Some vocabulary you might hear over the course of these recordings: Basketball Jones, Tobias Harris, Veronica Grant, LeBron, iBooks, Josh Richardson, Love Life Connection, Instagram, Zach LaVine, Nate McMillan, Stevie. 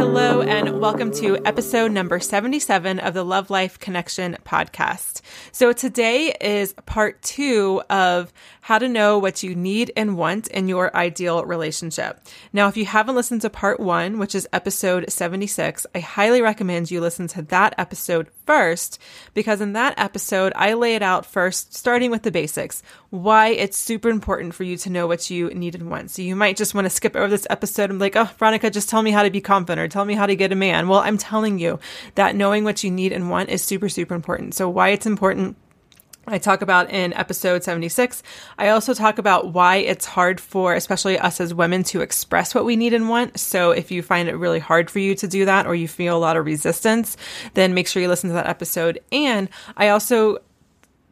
Hello and welcome to episode number 77 of the Love Life Connection podcast. So today is part 2 of how to know what you need and want in your ideal relationship. Now, if you haven't listened to part 1, which is episode 76, I highly recommend you listen to that episode first, because in that episode, I lay it out first, starting with the basics, why it's super important for you to know what you need and want. So you might just want to skip over this episode and be like, oh, Veronica, just tell me how to be confident or tell me how to get a man. Well, I'm telling you that knowing what you need and want is super, super important. So why it's important, I talk about in episode 76. I also talk about why it's hard for, especially us as women, to express what we need and want. So if you find it really hard for you to do that, or you feel a lot of resistance, then make sure you listen to that episode. And I also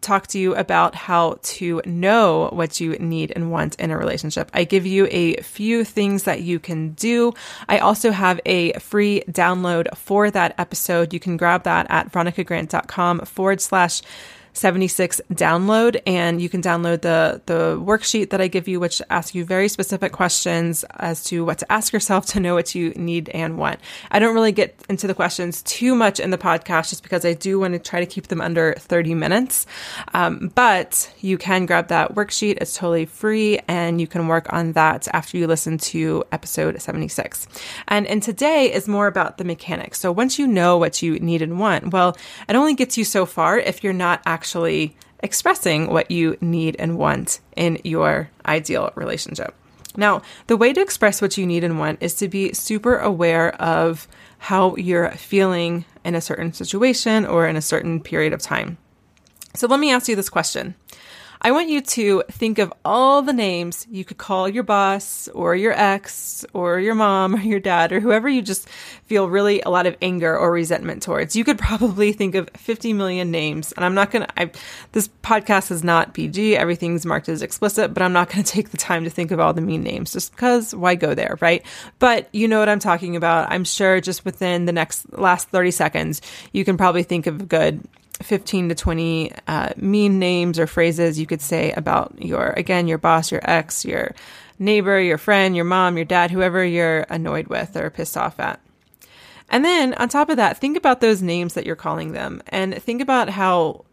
talk to you about how to know what you need and want in a relationship. I give you a few things that you can do. I also have a free download for that episode. You can grab that at veronicagrant.com/76 download, and you can download the worksheet that I give you, which asks you very specific questions as to what to ask yourself to know what you need and want. I don't really get into the questions too much in the podcast just because I do want to try to keep them under 30 minutes. But you can grab that worksheet. It's totally free, and you can work on that after you listen to episode 76. And today is more about the mechanics. So once you know what you need and want, well, it only gets you so far if you're not actually expressing what you need and want in your ideal relationship. Now, the way to express what you need and want is to be super aware of how you're feeling in a certain situation or in a certain period of time. So let me ask you this question. I want you to think of all the names you could call your boss or your ex or your mom or your dad or whoever you just feel really a lot of anger or resentment towards. You could probably think of 50 million names, and I'm not going to, this podcast is not PG, everything's marked as explicit, but I'm not going to take the time to think of all the mean names just because why go there, right? But you know what I'm talking about. I'm sure just within the last 30 seconds, you can probably think of a good 15 to 20 mean names or phrases you could say about your boss, your ex, your neighbor, your friend, your mom, your dad, whoever you're annoyed with or pissed off at. And then on top of that, think about those names that you're calling them and think about how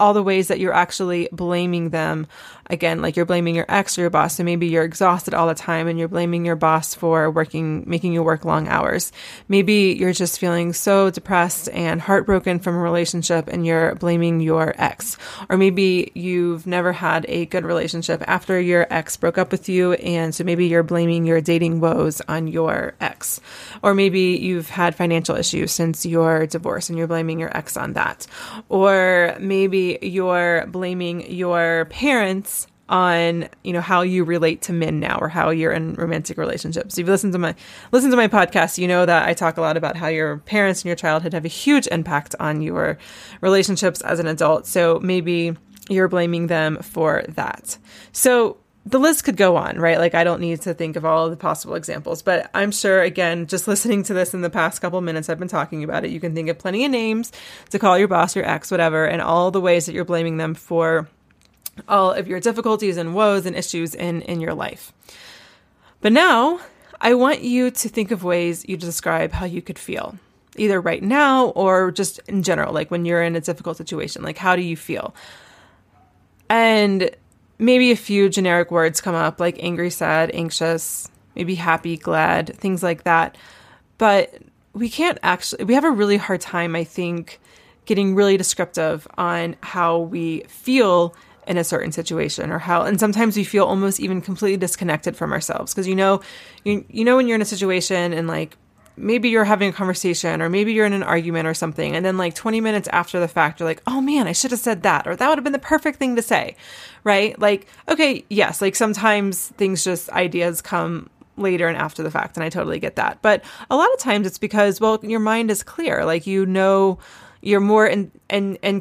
all the ways that you're actually blaming them. Again, like you're blaming your ex or your boss. So maybe you're exhausted all the time and you're blaming your boss for making you work long hours. Maybe you're just feeling so depressed and heartbroken from a relationship and you're blaming your ex. Or maybe you've never had a good relationship after your ex broke up with you. And so maybe you're blaming your dating woes on your ex. Or maybe you've had financial issues since your divorce and you're blaming your ex on that. Or maybe you're blaming your parents on, you know, how you relate to men now or how you're in romantic relationships. If you listen to my podcast, you know that I talk a lot about how your parents and your childhood have a huge impact on your relationships as an adult. So maybe you're blaming them for that. So the list could go on, right? Like I don't need to think of all of the possible examples, but I'm sure, again, just listening to this in the past couple minutes, I've been talking about it. You can think of plenty of names to call your boss, your ex, whatever, and all the ways that you're blaming them for all of your difficulties and woes and issues in your life. But now I want you to think of ways you describe how you could feel, either right now or just in general, like when you're in a difficult situation, like how do you feel? And maybe a few generic words come up like angry, sad, anxious, maybe happy, glad, things like that. But we have a really hard time, I think, getting really descriptive on how we feel in a certain situation and sometimes we feel almost even completely disconnected from ourselves. Because you know when you're in a situation and like maybe you're having a conversation or maybe you're in an argument or something, and then like 20 minutes after the fact, you're like, oh man, I should have said that, or that would have been the perfect thing to say, right? Like, okay, yes, like sometimes ideas come later and after the fact, and I totally get that. But a lot of times it's because, well, your mind is clear. Like, you know, you're more in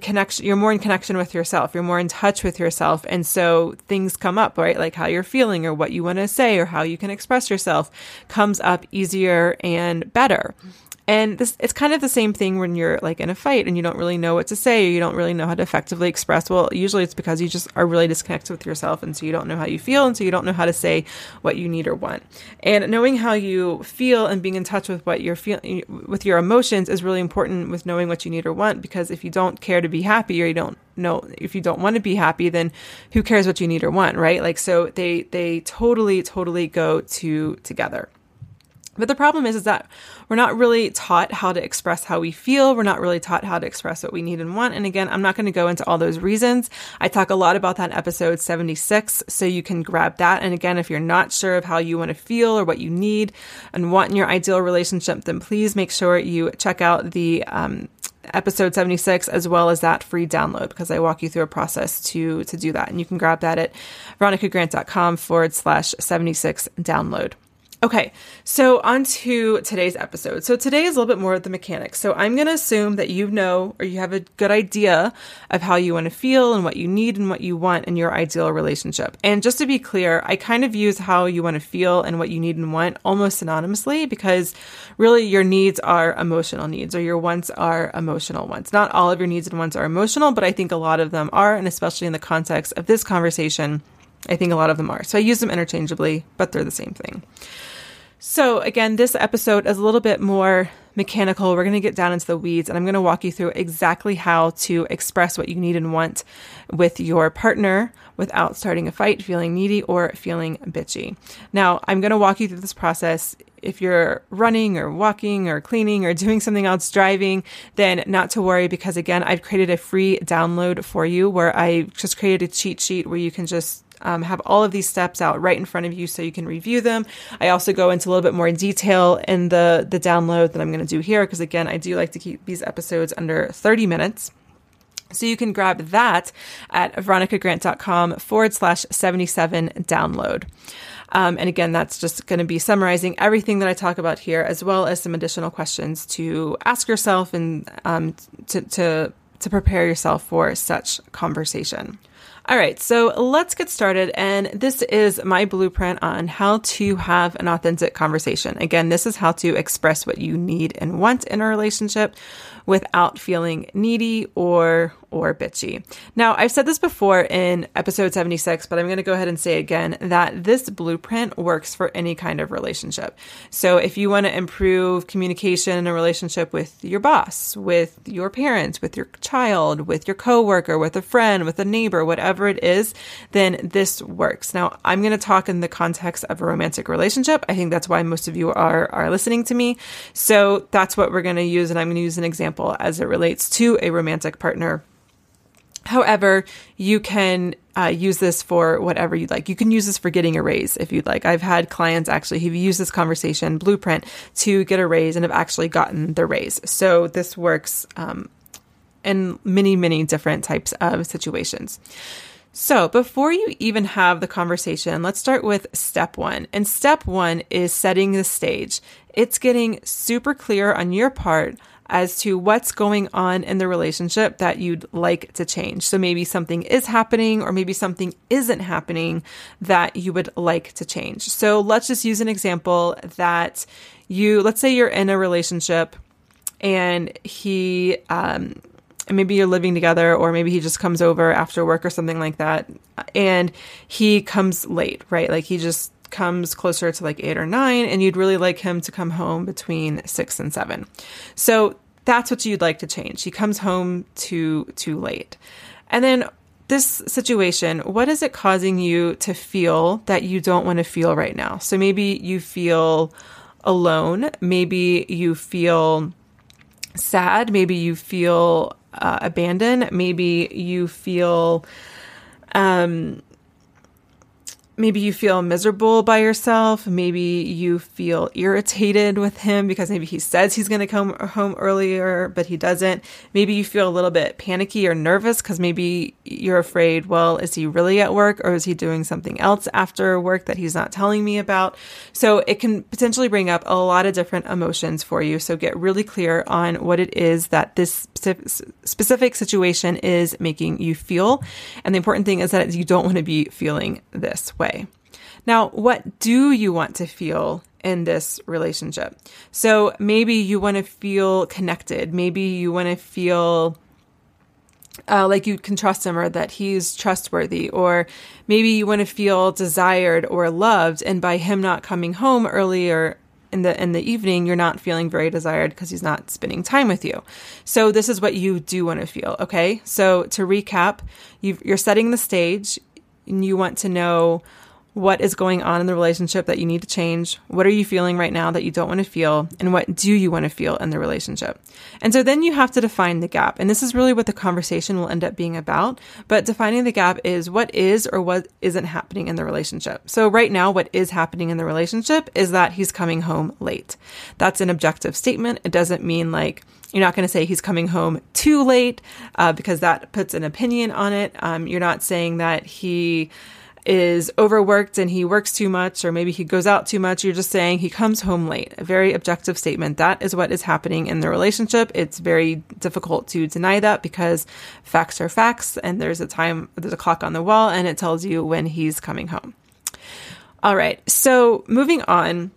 connection, you're more in connection with yourself, you're more in touch with yourself. And so things come up, right? Like how you're feeling or what you want to say or how you can express yourself comes up easier and better. And it's kind of the same thing when you're like in a fight and you don't really know what to say, or you don't really know how to effectively express. Well, usually it's because you just are really disconnected with yourself. And so you don't know how you feel. And so you don't know how to say what you need or want. And knowing how you feel and being in touch with what you're feeling, with your emotions, is really important with knowing what you need or want. Because if you don't care to be happy, or if you don't want to be happy, then who cares what you need or want, right? Like, so they totally, totally go together. But the problem is that we're not really taught how to express how we feel. We're not really taught how to express what we need and want. And again, I'm not going to go into all those reasons. I talk a lot about that in episode 76, so you can grab that. And again, if you're not sure of how you want to feel or what you need and want in your ideal relationship, then please make sure you check out the episode 76, as well as that free download, because I walk you through a process to do that. And you can grab that at veronicagrant.com/76 download. Okay, so on to today's episode. So today is a little bit more of the mechanics. So I'm going to assume that you know, or you have a good idea of how you want to feel and what you need and what you want in your ideal relationship. And just to be clear, I kind of use how you want to feel and what you need and want almost synonymously, because really your needs are emotional needs, or your wants are emotional ones. Not all of your needs and wants are emotional, but I think a lot of them are, and especially in the context of this conversation, I think a lot of them are. So I use them interchangeably, but they're the same thing. So again, this episode is a little bit more mechanical. We're going to get down into the weeds, and I'm going to walk you through exactly how to express what you need and want with your partner without starting a fight, feeling needy, or feeling bitchy. Now, I'm going to walk you through this process. If you're running or walking or cleaning or doing something else, driving, then not to worry, because again, I've created a free download for you where I just created a cheat sheet where you can just have all of these steps out right in front of you so you can review them. I also go into a little bit more detail in the download that I'm going to do here, because again, I do like to keep these episodes under 30 minutes. So you can grab that at veronicagrant.com/77 download. And again, that's just going to be summarizing everything that I talk about here, as well as some additional questions to ask yourself and to prepare yourself for such conversation. All right, so let's get started. And this is my blueprint on how to have an authentic conversation. Again, this is how to express what you need and want in a relationship without feeling needy or or bitchy. Now, I've said this before in episode 76, but I'm going to go ahead and say again that this blueprint works for any kind of relationship. So if you want to improve communication in a relationship with your boss, with your parents, with your child, with your coworker, with a friend, with a neighbor, whatever it is, then this works. Now, I'm going to talk in the context of a romantic relationship. I think that's why most of you are listening to me. So that's what we're going to use. And I'm going to use an example as it relates to a romantic partner. However, you can use this for whatever you'd like. You can use this for getting a raise if you'd like. I've had clients actually who've used this conversation blueprint to get a raise and have actually gotten the raise. So this works in many, many different types of situations. So before you even have the conversation, let's start with step one. And step one is setting the stage. It's getting super clear on your part as to what's going on in the relationship that you'd like to change. So maybe something is happening or maybe something isn't happening that you would like to change. So let's just use an example that let's say you're in a relationship and maybe you're living together, or maybe he just comes over after work or something like that. And he comes late, right? Like he just comes closer to like 8 or 9, and you'd really like him to come home between 6 and 7. So that's what you'd like to change. He comes home too late. And then this situation, what is it causing you to feel that you don't want to feel right now? So maybe you feel alone. Maybe you feel sad. Maybe you feel abandoned. Maybe you feel, miserable by yourself. Maybe you feel irritated with him because maybe he says he's going to come home earlier, but he doesn't. Maybe you feel a little bit panicky or nervous because maybe you're afraid, well, is he really at work, or is he doing something else after work that he's not telling me about? So it can potentially bring up a lot of different emotions for you. So get really clear on what it is that this specific situation is making you feel. And the important thing is that you don't want to be feeling this way. Now, what do you want to feel in this relationship? So maybe you want to feel connected. Maybe you want to feel like you can trust him, or that he's trustworthy, or maybe you want to feel desired or loved. And by him not coming home earlier in the evening, you're not feeling very desired because he's not spending time with you. So this is what you do want to feel. Okay. So to recap, you're setting the stage. And you want to know what is going on in the relationship that you need to change. What are you feeling right now that you don't want to feel? And what do you want to feel in the relationship? And so then you have to define the gap. And this is really what the conversation will end up being about. But defining the gap is what is or what isn't happening in the relationship. So right now, what is happening in the relationship is that he's coming home late. That's an objective statement. It doesn't mean like, you're not going to say he's coming home too late because that puts an opinion on it. You're not saying that he is overworked and he works too much, or maybe he goes out too much. You're just saying he comes home late. A very objective statement. That is what is happening in the relationship. It's very difficult to deny that because facts are facts, and there's a clock on the wall, and it tells you when he's coming home. All right. So moving on.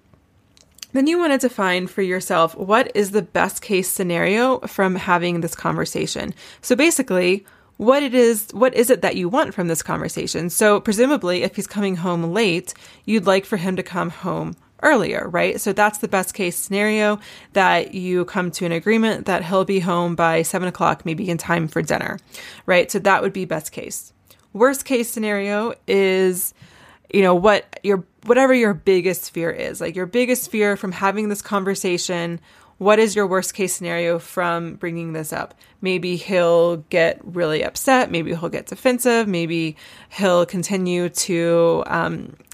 Then you want to define for yourself, what is the best case scenario from having this conversation? So basically, what is it that you want from this conversation? So presumably, if he's coming home late, you'd like for him to come home earlier, right? So that's the best case scenario, that you come to an agreement that he'll be home by 7 o'clock, maybe in time for dinner, right? So that would be best case. Worst case scenario is, whatever your biggest fear is, like your biggest fear from having this conversation. What is your worst case scenario from bringing this up? Maybe he'll get really upset. Maybe he'll get defensive. Maybe he'll continue to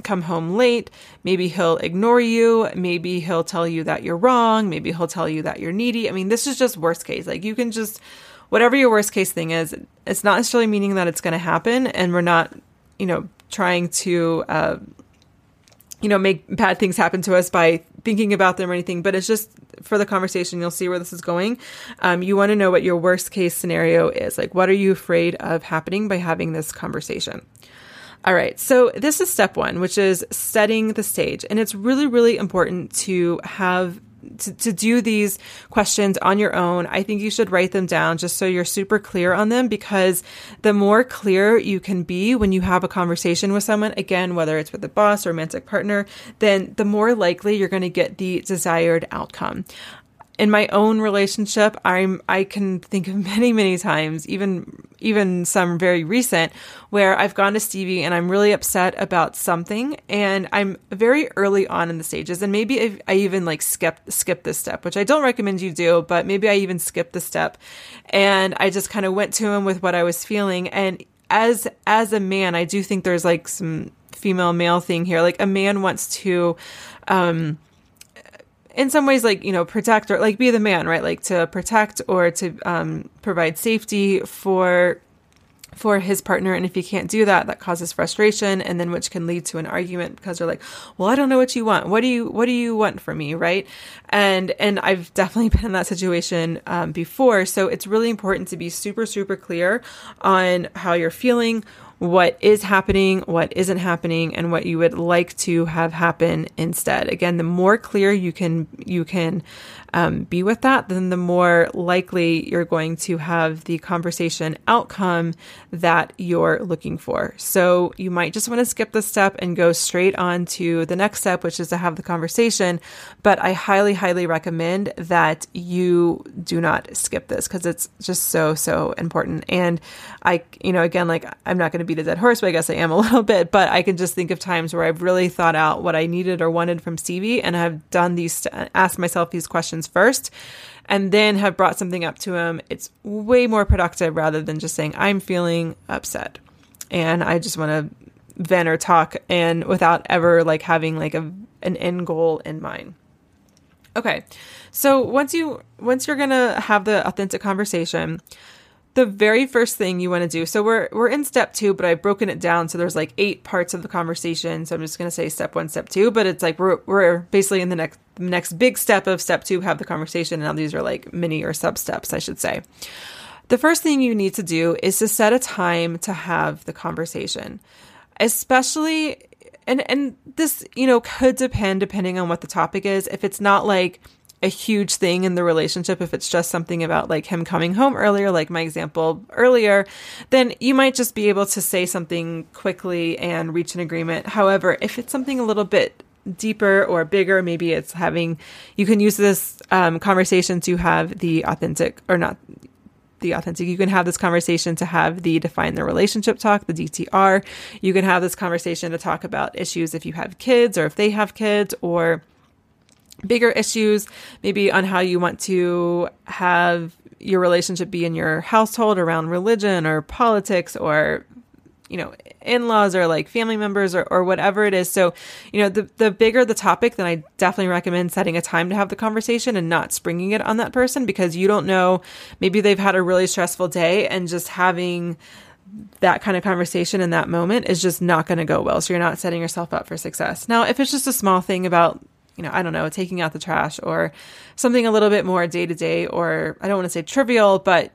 come home late. Maybe he'll ignore you. Maybe he'll tell you that you're wrong. Maybe he'll tell you that you're needy. I mean, this is just worst case. Like you can just, whatever your worst case thing is, it's not necessarily meaning that it's going to happen. And we're not, trying to, make bad things happen to us by thinking about them or anything, but it's just for the conversation, you'll see where this is going. You want to know what your worst case scenario is. Like, what are you afraid of happening by having this conversation? All right. So this is step one, which is setting the stage. And it's really, really important to have to do these questions on your own, I think you should write them down just so you're super clear on them, because the more clear you can be when you have a conversation with someone, again, whether it's with a boss or romantic partner, then the more likely you're going to get the desired outcome. In my own relationship, I can think of many times, even some very recent, where I've gone to Stevie and I'm really upset about something, and I'm very early on in the stages, and maybe I even like skip this step, which I don't recommend you do, but maybe I even skipped the step, and I just kind of went to him with what I was feeling. And as a man, I do think there's like some female male thing here. Like a man wants to, in some ways, like, you know, protect, or like be the man, right? Like to protect or to provide safety for his partner. And if he can't do that, that causes frustration, and then which can lead to an argument, because they're like, well, I don't know what you want. What do you want from me? Right. And I've definitely been in that situation before. So it's really important to be super, super clear on how you're feeling, what is happening, what isn't happening, and what you would like to have happen instead. Again, the more clear you can be with that, then the more likely you're going to have the conversation outcome that you're looking for. So you might just want to skip this step and go straight on to the next step, which is to have the conversation. But I highly recommend that you do not skip this, because it's just so important. And I, you know, again, like I'm not going to beat a dead horse, but I guess I am a little bit, but I can just think of times where I've really thought out what I needed or wanted from Stevie, and I've done these, asked myself these questions first, and then have brought something up to him. It's way more productive rather than just saying, I'm feeling upset and I just want to vent or talk, and without ever like having like an end goal in mind. Okay. So once you're going to have the authentic conversation, the very first thing you want to do, so we're in step two, but I've broken it down. So there's like 8 parts of the conversation. So I'm just going to say step 1, step 2, but it's like we're basically in the next big step of step 2, have the conversation. Now these are like mini or sub steps, I should say. The first thing you need to do is to set a time to have the conversation, especially, and this, you know, could depending on what the topic is. If it's not like a huge thing in the relationship, if it's just something about like him coming home earlier, like my example earlier, then you might just be able to say something quickly and reach an agreement. However, if it's something a little bit deeper or bigger, maybe it's having, you can use this conversation to have the authentic, or not the authentic, you can have this conversation to have the define the relationship talk, the DTR. You can have this conversation to talk about issues if you have kids, or if they have kids, or bigger issues, maybe on how you want to have your relationship be in your household around religion or politics, or, you know, in-laws, or like family members, or whatever it is. So, you know, the bigger the topic, then I definitely recommend setting a time to have the conversation and not springing it on that person, because you don't know, maybe they've had a really stressful day, and just having that kind of conversation in that moment is just not going to go well. So you're not setting yourself up for success. Now, if it's just a small thing about, you know, I don't know, taking out the trash, or something a little bit more day to day, or I don't want to say trivial, but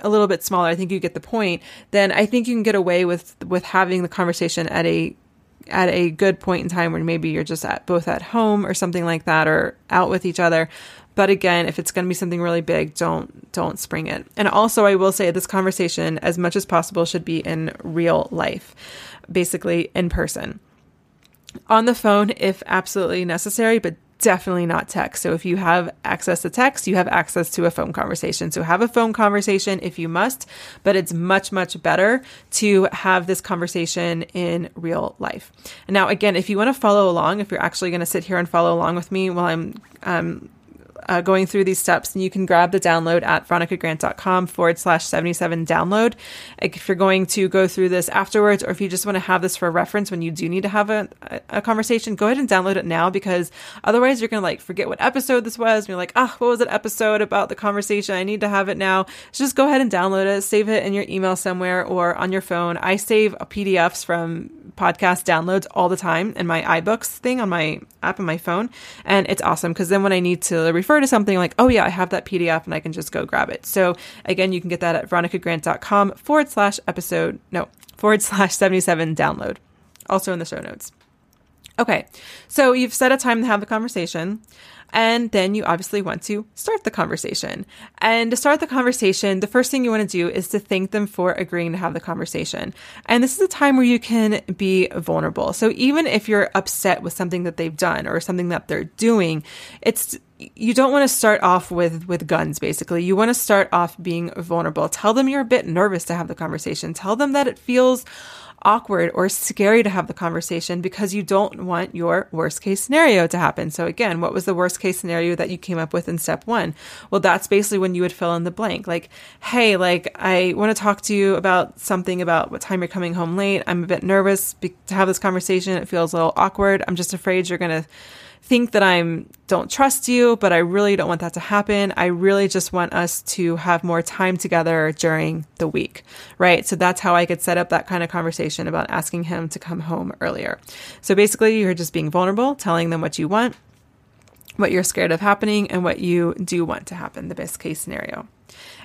a little bit smaller, I think you get the point, then I think you can get away with having the conversation at a good point in time when maybe you're just both at home or something like that, or out with each other. But again, if it's going to be something really big, don't spring it. And also, I will say this conversation, as much as possible, should be in real life, basically in person. On the phone, if absolutely necessary, but definitely not text. So if you have access to text, you have access to a phone conversation. So have a phone conversation if you must, but it's much better to have this conversation in real life. And now, again, if you want to follow along, if you're actually going to sit here and follow along with me while I'm going through these steps, and you can grab the download at veronicagrant.com/77download. If you're going to go through this afterwards, or if you just want to have this for reference when you do need to have a conversation, go ahead and download it now, because otherwise you're going to like forget what episode this was. And you're like, what was that episode about the conversation? I need to have it now. So just go ahead and download it, save it in your email somewhere or on your phone. I save PDFs from podcast downloads all the time in my iBooks thing on my app on my phone. And it's awesome, because then when I need to refer to something, like, oh yeah, I have that PDF, and I can just go grab it. So again, you can get that at veronicagrant.com/77download. Also in the show notes. Okay, so you've set a time to have the conversation, and then you obviously want to start the conversation. And to start the conversation, the first thing you want to do is to thank them for agreeing to have the conversation. And this is a time where you can be vulnerable. So even if you're upset with something that they've done or something that they're doing, you don't want to start off with guns, basically. You want to start off being vulnerable. Tell them you're a bit nervous to have the conversation. Tell them that it feels awkward or scary to have the conversation because you don't want your worst case scenario to happen. So again, what was the worst case scenario that you came up with in step one? Well, that's basically when you would fill in the blank. Like, hey, like, I want to talk to you about something about what time you're coming home late. I'm a bit nervous to have this conversation. It feels a little awkward. I'm just afraid you're going to think that don't trust you, but I really don't want that to happen. I really just want us to have more time together during the week, right? So that's how I could set up that kind of conversation about asking him to come home earlier. So basically, you're just being vulnerable, telling them what you want, what you're scared of happening, and what you do want to happen, the best case scenario.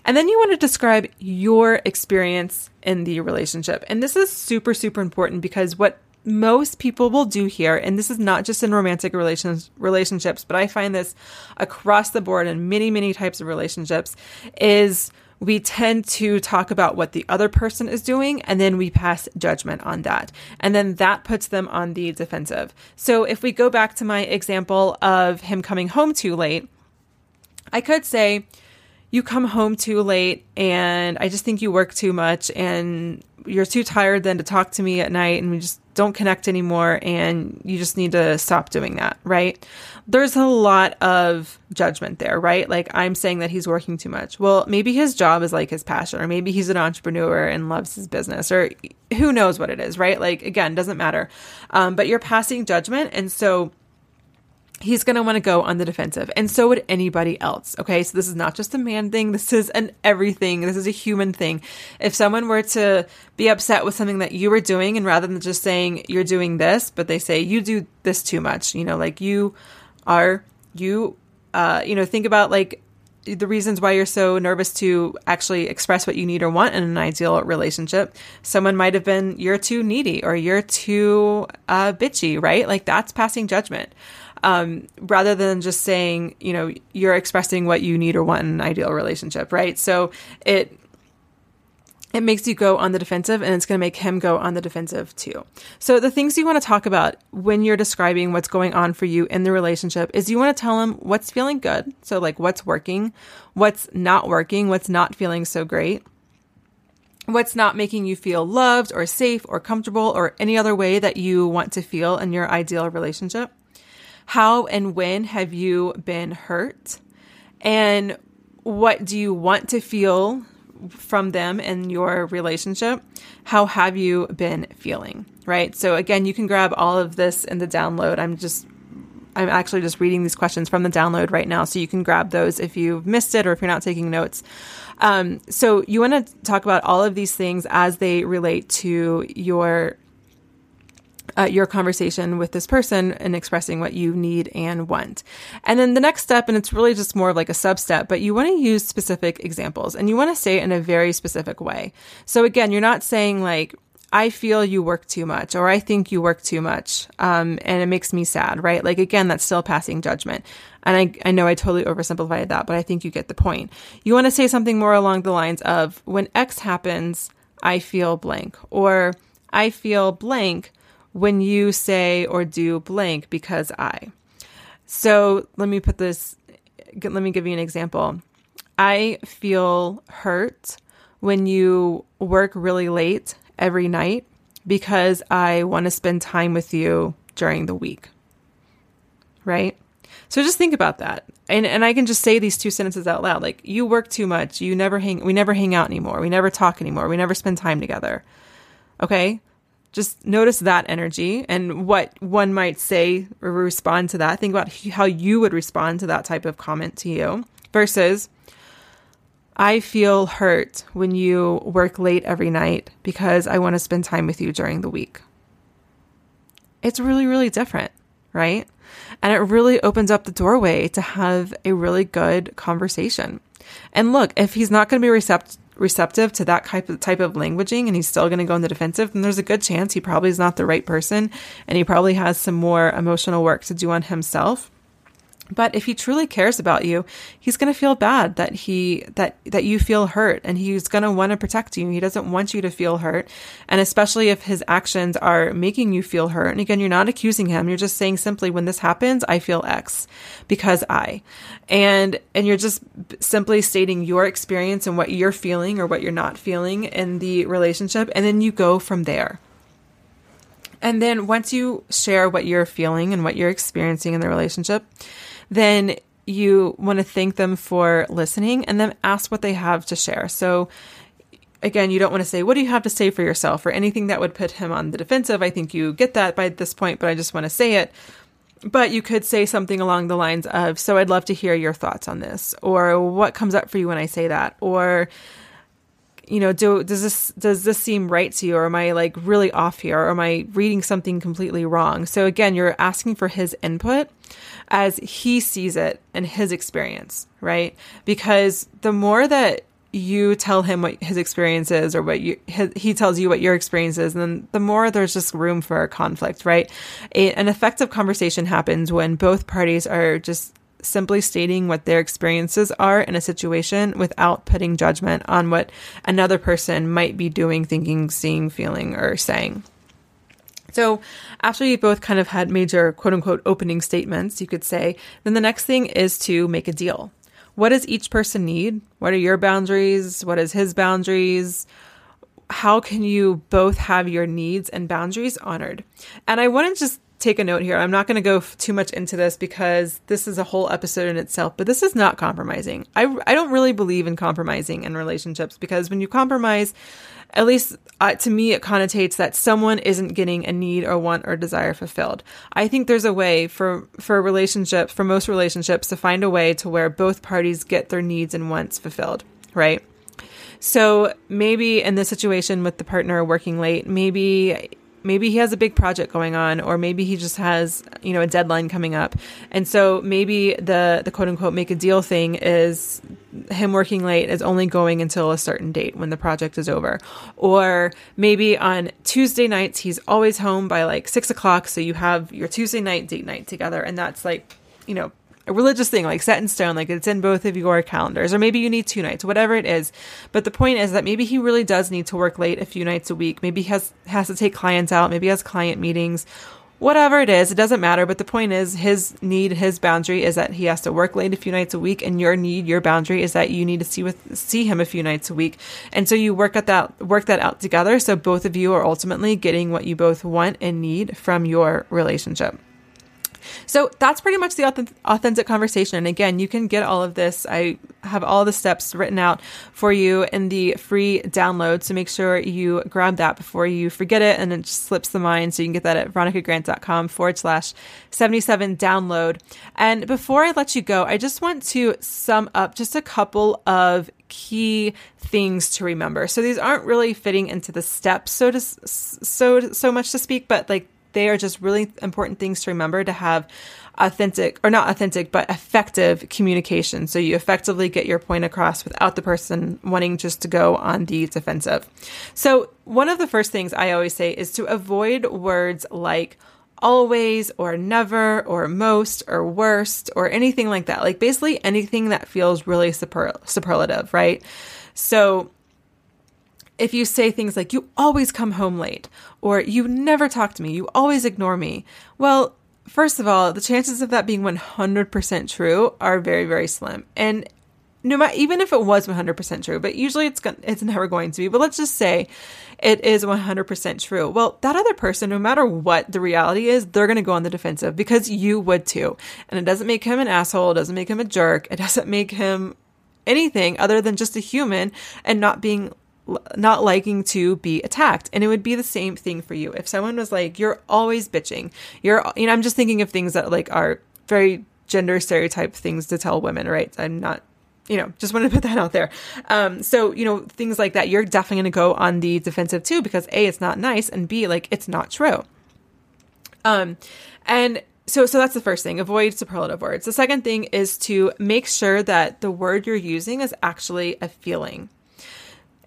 And then you want to describe your experience in the relationship. And this is super, super important because what most people will do here, and this is not just in romantic relationships, but I find this across the board in many, many types of relationships, is we tend to talk about what the other person is doing, and then we pass judgment on that. And then that puts them on the defensive. So if we go back to my example of him coming home too late, I could say, you come home too late and I just think you work too much and you're too tired then to talk to me at night and we just don't connect anymore and you just need to stop doing that, right? There's a lot of judgment there, right? Like I'm saying that he's working too much. Well, maybe his job is like his passion, or maybe he's an entrepreneur and loves his business, or who knows what it is, right? Like, again, doesn't matter. But you're passing judgment. And so he's going to want to go on the defensive. And so would anybody else. Okay. So this is not just a man thing. This is an everything. This is a human thing. If someone were to be upset with something that you were doing, and rather than just saying you're doing this, but they say you do this too much, you know, like think about like the reasons why you're so nervous to actually express what you need or want in an ideal relationship. Someone might have been, you're too needy or you're too bitchy, right? Like that's passing judgment. Rather than just saying, you know, you're expressing what you need or want in an ideal relationship, right? So it makes you go on the defensive, and it's going to make him go on the defensive too. So the things you want to talk about when you're describing what's going on for you in the relationship is you want to tell him what's feeling good. So like what's working, what's not working, what's not feeling so great, what's not making you feel loved or safe or comfortable or any other way that you want to feel in your ideal relationship. How and when have you been hurt? And what do you want to feel from them in your relationship? How have you been feeling, right? So again, you can grab all of this in the download. I'm actually just reading these questions from the download right now. So you can grab those if you've missed it or if you're not taking notes. So you want to talk about all of these things as they relate to your conversation with this person and expressing what you need and want. And then the next step, and it's really just more of like a sub-step, but you want to use specific examples and you want to say it in a very specific way. So again, you're not saying like, I feel you work too much, or I think you work too much, and it makes me sad, right? Like, again, that's still passing judgment. And I know I totally oversimplified that, but I think you get the point. You want to say something more along the lines of, when X happens, I feel blank, or I feel blank when you say or do blank because I. So let me give you an example. I feel hurt when you work really late every night because I want to spend time with you during the week, right? So just think about that. And I can just say these two sentences out loud. Like, you work too much. We never hang out anymore. We never talk anymore. We never spend time together. Okay? Just notice that energy and what one might say or respond to that. Think about how you would respond to that type of comment to you versus, I feel hurt when you work late every night because I want to spend time with you during the week. It's really, really different, right? And it really opens up the doorway to have a really good conversation. And look, if he's not going to be receptive receptive to that type of languaging and he's still going to go on the defensive, then there's a good chance he probably is not the right person and he probably has some more emotional work to do on himself. But if he truly cares about you, he's going to feel bad that that you feel hurt, and he's going to want to protect you. He doesn't want you to feel hurt. And especially if his actions are making you feel hurt. And again, you're not accusing him. You're just saying simply, when this happens, I feel X because I, and you're just simply stating your experience and what you're feeling or what you're not feeling in the relationship. And then you go from there. And then once you share what you're feeling and what you're experiencing in the relationship, then you want to thank them for listening and then ask what they have to share. So again, you don't want to say, what do you have to say for yourself, or anything that would put him on the defensive. I think you get that by this point, but I just want to say it. But you could say something along the lines of, so I'd love to hear your thoughts on this, or what comes up for you when I say that, or, you know, does this seem right to you? Or am I like really off here? Or am I reading something completely wrong? So again, you're asking for his input as he sees it and his experience, right? Because the more that you tell him what his experience is, or he tells you what your experience is, and then the more there's just room for conflict, right? An effective conversation happens when both parties are just simply stating what their experiences are in a situation without putting judgment on what another person might be doing, thinking, seeing, feeling, or saying. So after you've both kind of had major quote unquote opening statements, you could say, then the next thing is to make a deal. What does each person need? What are your boundaries? What is his boundaries? How can you both have your needs and boundaries honored? And I want to just take a note here. I'm not going to go too much into this because this is a whole episode in itself, but this is not compromising. I don't really believe in compromising in relationships, because when you compromise, at least to me, it connotates that someone isn't getting a need or want or desire fulfilled. I think there's a way for relationships, for most relationships, to find a way to where both parties get their needs and wants fulfilled, right? So maybe in this situation with the partner working late, maybe he has a big project going on, or maybe he just has, you know, a deadline coming up. And so maybe the quote unquote make a deal thing is him working late is only going until a certain date when the project is over. Or maybe on Tuesday nights, he's always home by like 6 o'clock. So you have your Tuesday night date night together. And that's like, you know, a religious thing, like set in stone, like it's in both of your calendars. Or maybe you need 2 nights, whatever it is. But the point is that maybe he really does need to work late a few nights a week. Maybe he has to take clients out. Maybe he has client meetings, whatever it is. It doesn't matter. But the point is, his need, his boundary is that he has to work late a few nights a week. And your need, your boundary is that you need to see him a few nights a week. And so you work that out together. So both of you are ultimately getting what you both want and need from your relationship. So that's pretty much the authentic conversation. And again, you can get all of this. I have all the steps written out for you in the free download. So make sure you grab that before you forget it and it just slips the mind. So you can get that at veronicagrant.com/77 download. And before I let you go, I just want to sum up just a couple of key things to remember. So these aren't really fitting into the steps, so much to speak, but like, they are just really important things to remember to have effective communication. So you effectively get your point across without the person wanting just to go on the defensive. So one of the first things I always say is to avoid words like always or never or most or worst or anything like that. Like basically anything that feels really superlative, right? So if you say things like, you always come home late, or you never talk to me, you always ignore me. Well, first of all, the chances of that being 100% true are very, very slim. And no matter, even if it was 100% true, but usually it's never going to be, but let's just say it is 100% true. Well, that other person, no matter what the reality is, they're going to go on the defensive because you would too. And it doesn't make him an asshole. It doesn't make him a jerk. It doesn't make him anything other than just a human and not liking to be attacked. And it would be the same thing for you. If someone was like, you're always bitching, you know, I'm just thinking of things that like are very gender stereotype things to tell women, right? I'm not, you know, just wanted to put that out there. So, you know, things like that, you're definitely going to go on the defensive too, because A, it's not nice, and B, like it's not true. So that's the first thing. Avoid superlative words. The second thing is to make sure that the word you're using is actually a feeling.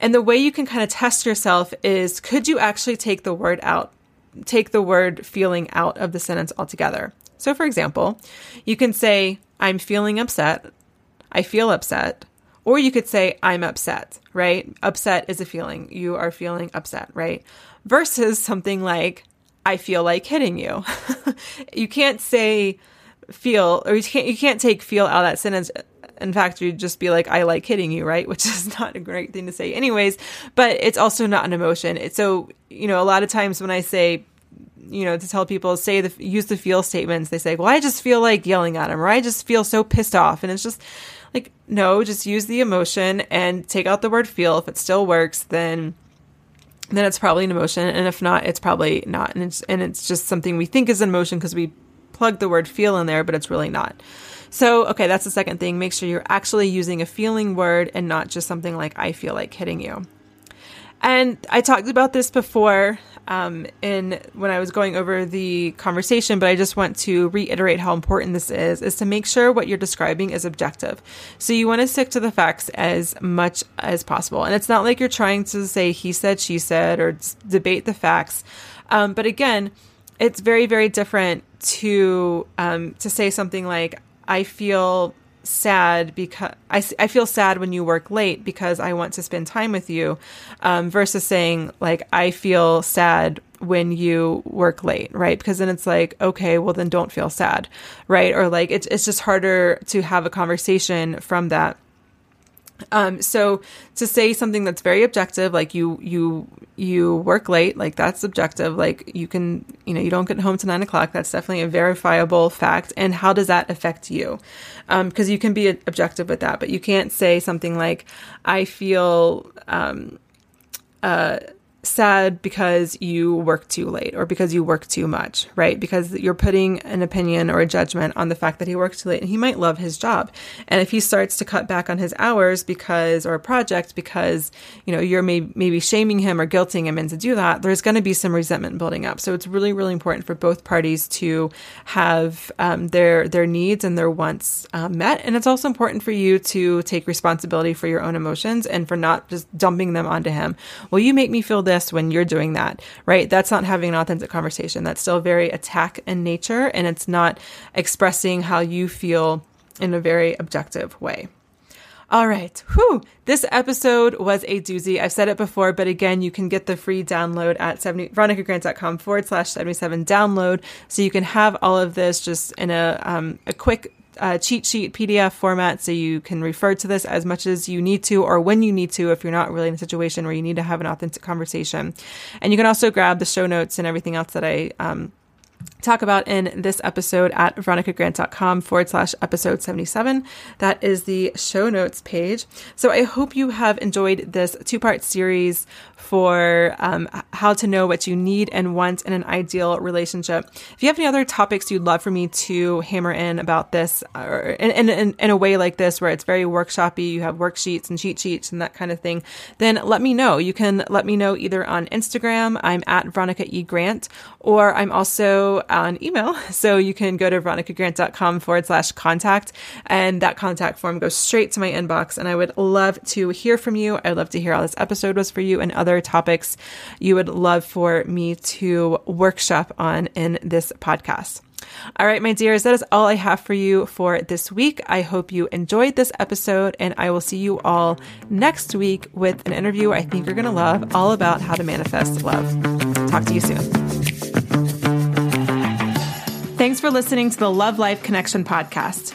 And the way you can kind of test yourself is, could you actually take the word feeling out of the sentence altogether? So for example, you can say, I'm feeling upset, I feel upset, or you could say, I'm upset, right? Upset is a feeling. You are feeling upset, right? Versus something like, I feel like hitting you. You can't say feel, or you can't take feel out of that sentence. In fact, you'd just be like, I like hitting you, right? Which is not a great thing to say anyways, but it's also not an emotion. So, a lot of times when I say, to tell people, use the feel statements, they say, well, I just feel like yelling at him, or I just feel so pissed off. And it's just like, no, just use the emotion and take out the word feel. If it still works, then it's probably an emotion. And if not, it's probably not. And it's just something we think is an emotion because we plug the word feel in there, but it's really not. So, okay, that's the second thing. Make sure you're actually using a feeling word and not just something like, I feel like hitting you. And I talked about this before when I was going over the conversation, but I just want to reiterate how important this is to make sure what you're describing is objective. So you want to stick to the facts as much as possible. And it's not like you're trying to say he said, she said, or debate the facts. But again, it's very, very different to say something like, I feel sad because I feel sad when you work late because I want to spend time with you, versus saying like, I feel sad when you work late, right? Because then it's like, okay, well then don't feel sad, right? Or like, it's just harder to have a conversation from that. So to say something that's very objective, like you work late, like that's objective. Like you can, you don't get home to 9 o'clock. That's definitely a verifiable fact. And how does that affect you? Cause you can be objective with that, but you can't say something like, I feel, sad because you work too late or because you work too much, right? Because you're putting an opinion or a judgment on the fact that he works too late, and he might love his job. And if he starts to cut back on his hours or a project because, you're maybe shaming him or guilting him into do that, there's going to be some resentment building up. So it's really, really important for both parties to have their needs and their wants met. And it's also important for you to take responsibility for your own emotions and for not just dumping them onto him. Well, you make me feel this when you're doing that, right? That's not having an authentic conversation. That's still very attack in nature, and it's not expressing how you feel in a very objective way. All right. Whew. This episode was a doozy. I've said it before, but again, you can get the free download at veronicagrant.com/77download. So you can have all of this just in a quick cheat sheet PDF format, so you can refer to this as much as you need to or when you need to if you're not really in a situation where you need to have an authentic conversation. And you can also grab the show notes and everything else that I talk about in this episode at veronicagrant.com/episode77. That is the show notes page. So I hope you have enjoyed this 2-part series for how to know what you need and want in an ideal relationship. If you have any other topics you'd love for me to hammer in about this, or in a way like this where it's very workshopy, you have worksheets and cheat sheets and that kind of thing, then let me know. You can let me know either on Instagram, I'm at Veronica E. Grant, or I'm also on email. So you can go to veronicagrant.com/contact, and that contact form goes straight to my inbox. And I would love to hear from you. I'd love to hear how this episode was for you and other topics you would love for me to workshop on in this podcast. All right, my dears, that is all I have for you for this week. I hope you enjoyed this episode, and I will see you all next week with an interview I think you're going to love, all about how to manifest love. Talk to you soon. Thanks for listening to the Love Life Connection podcast.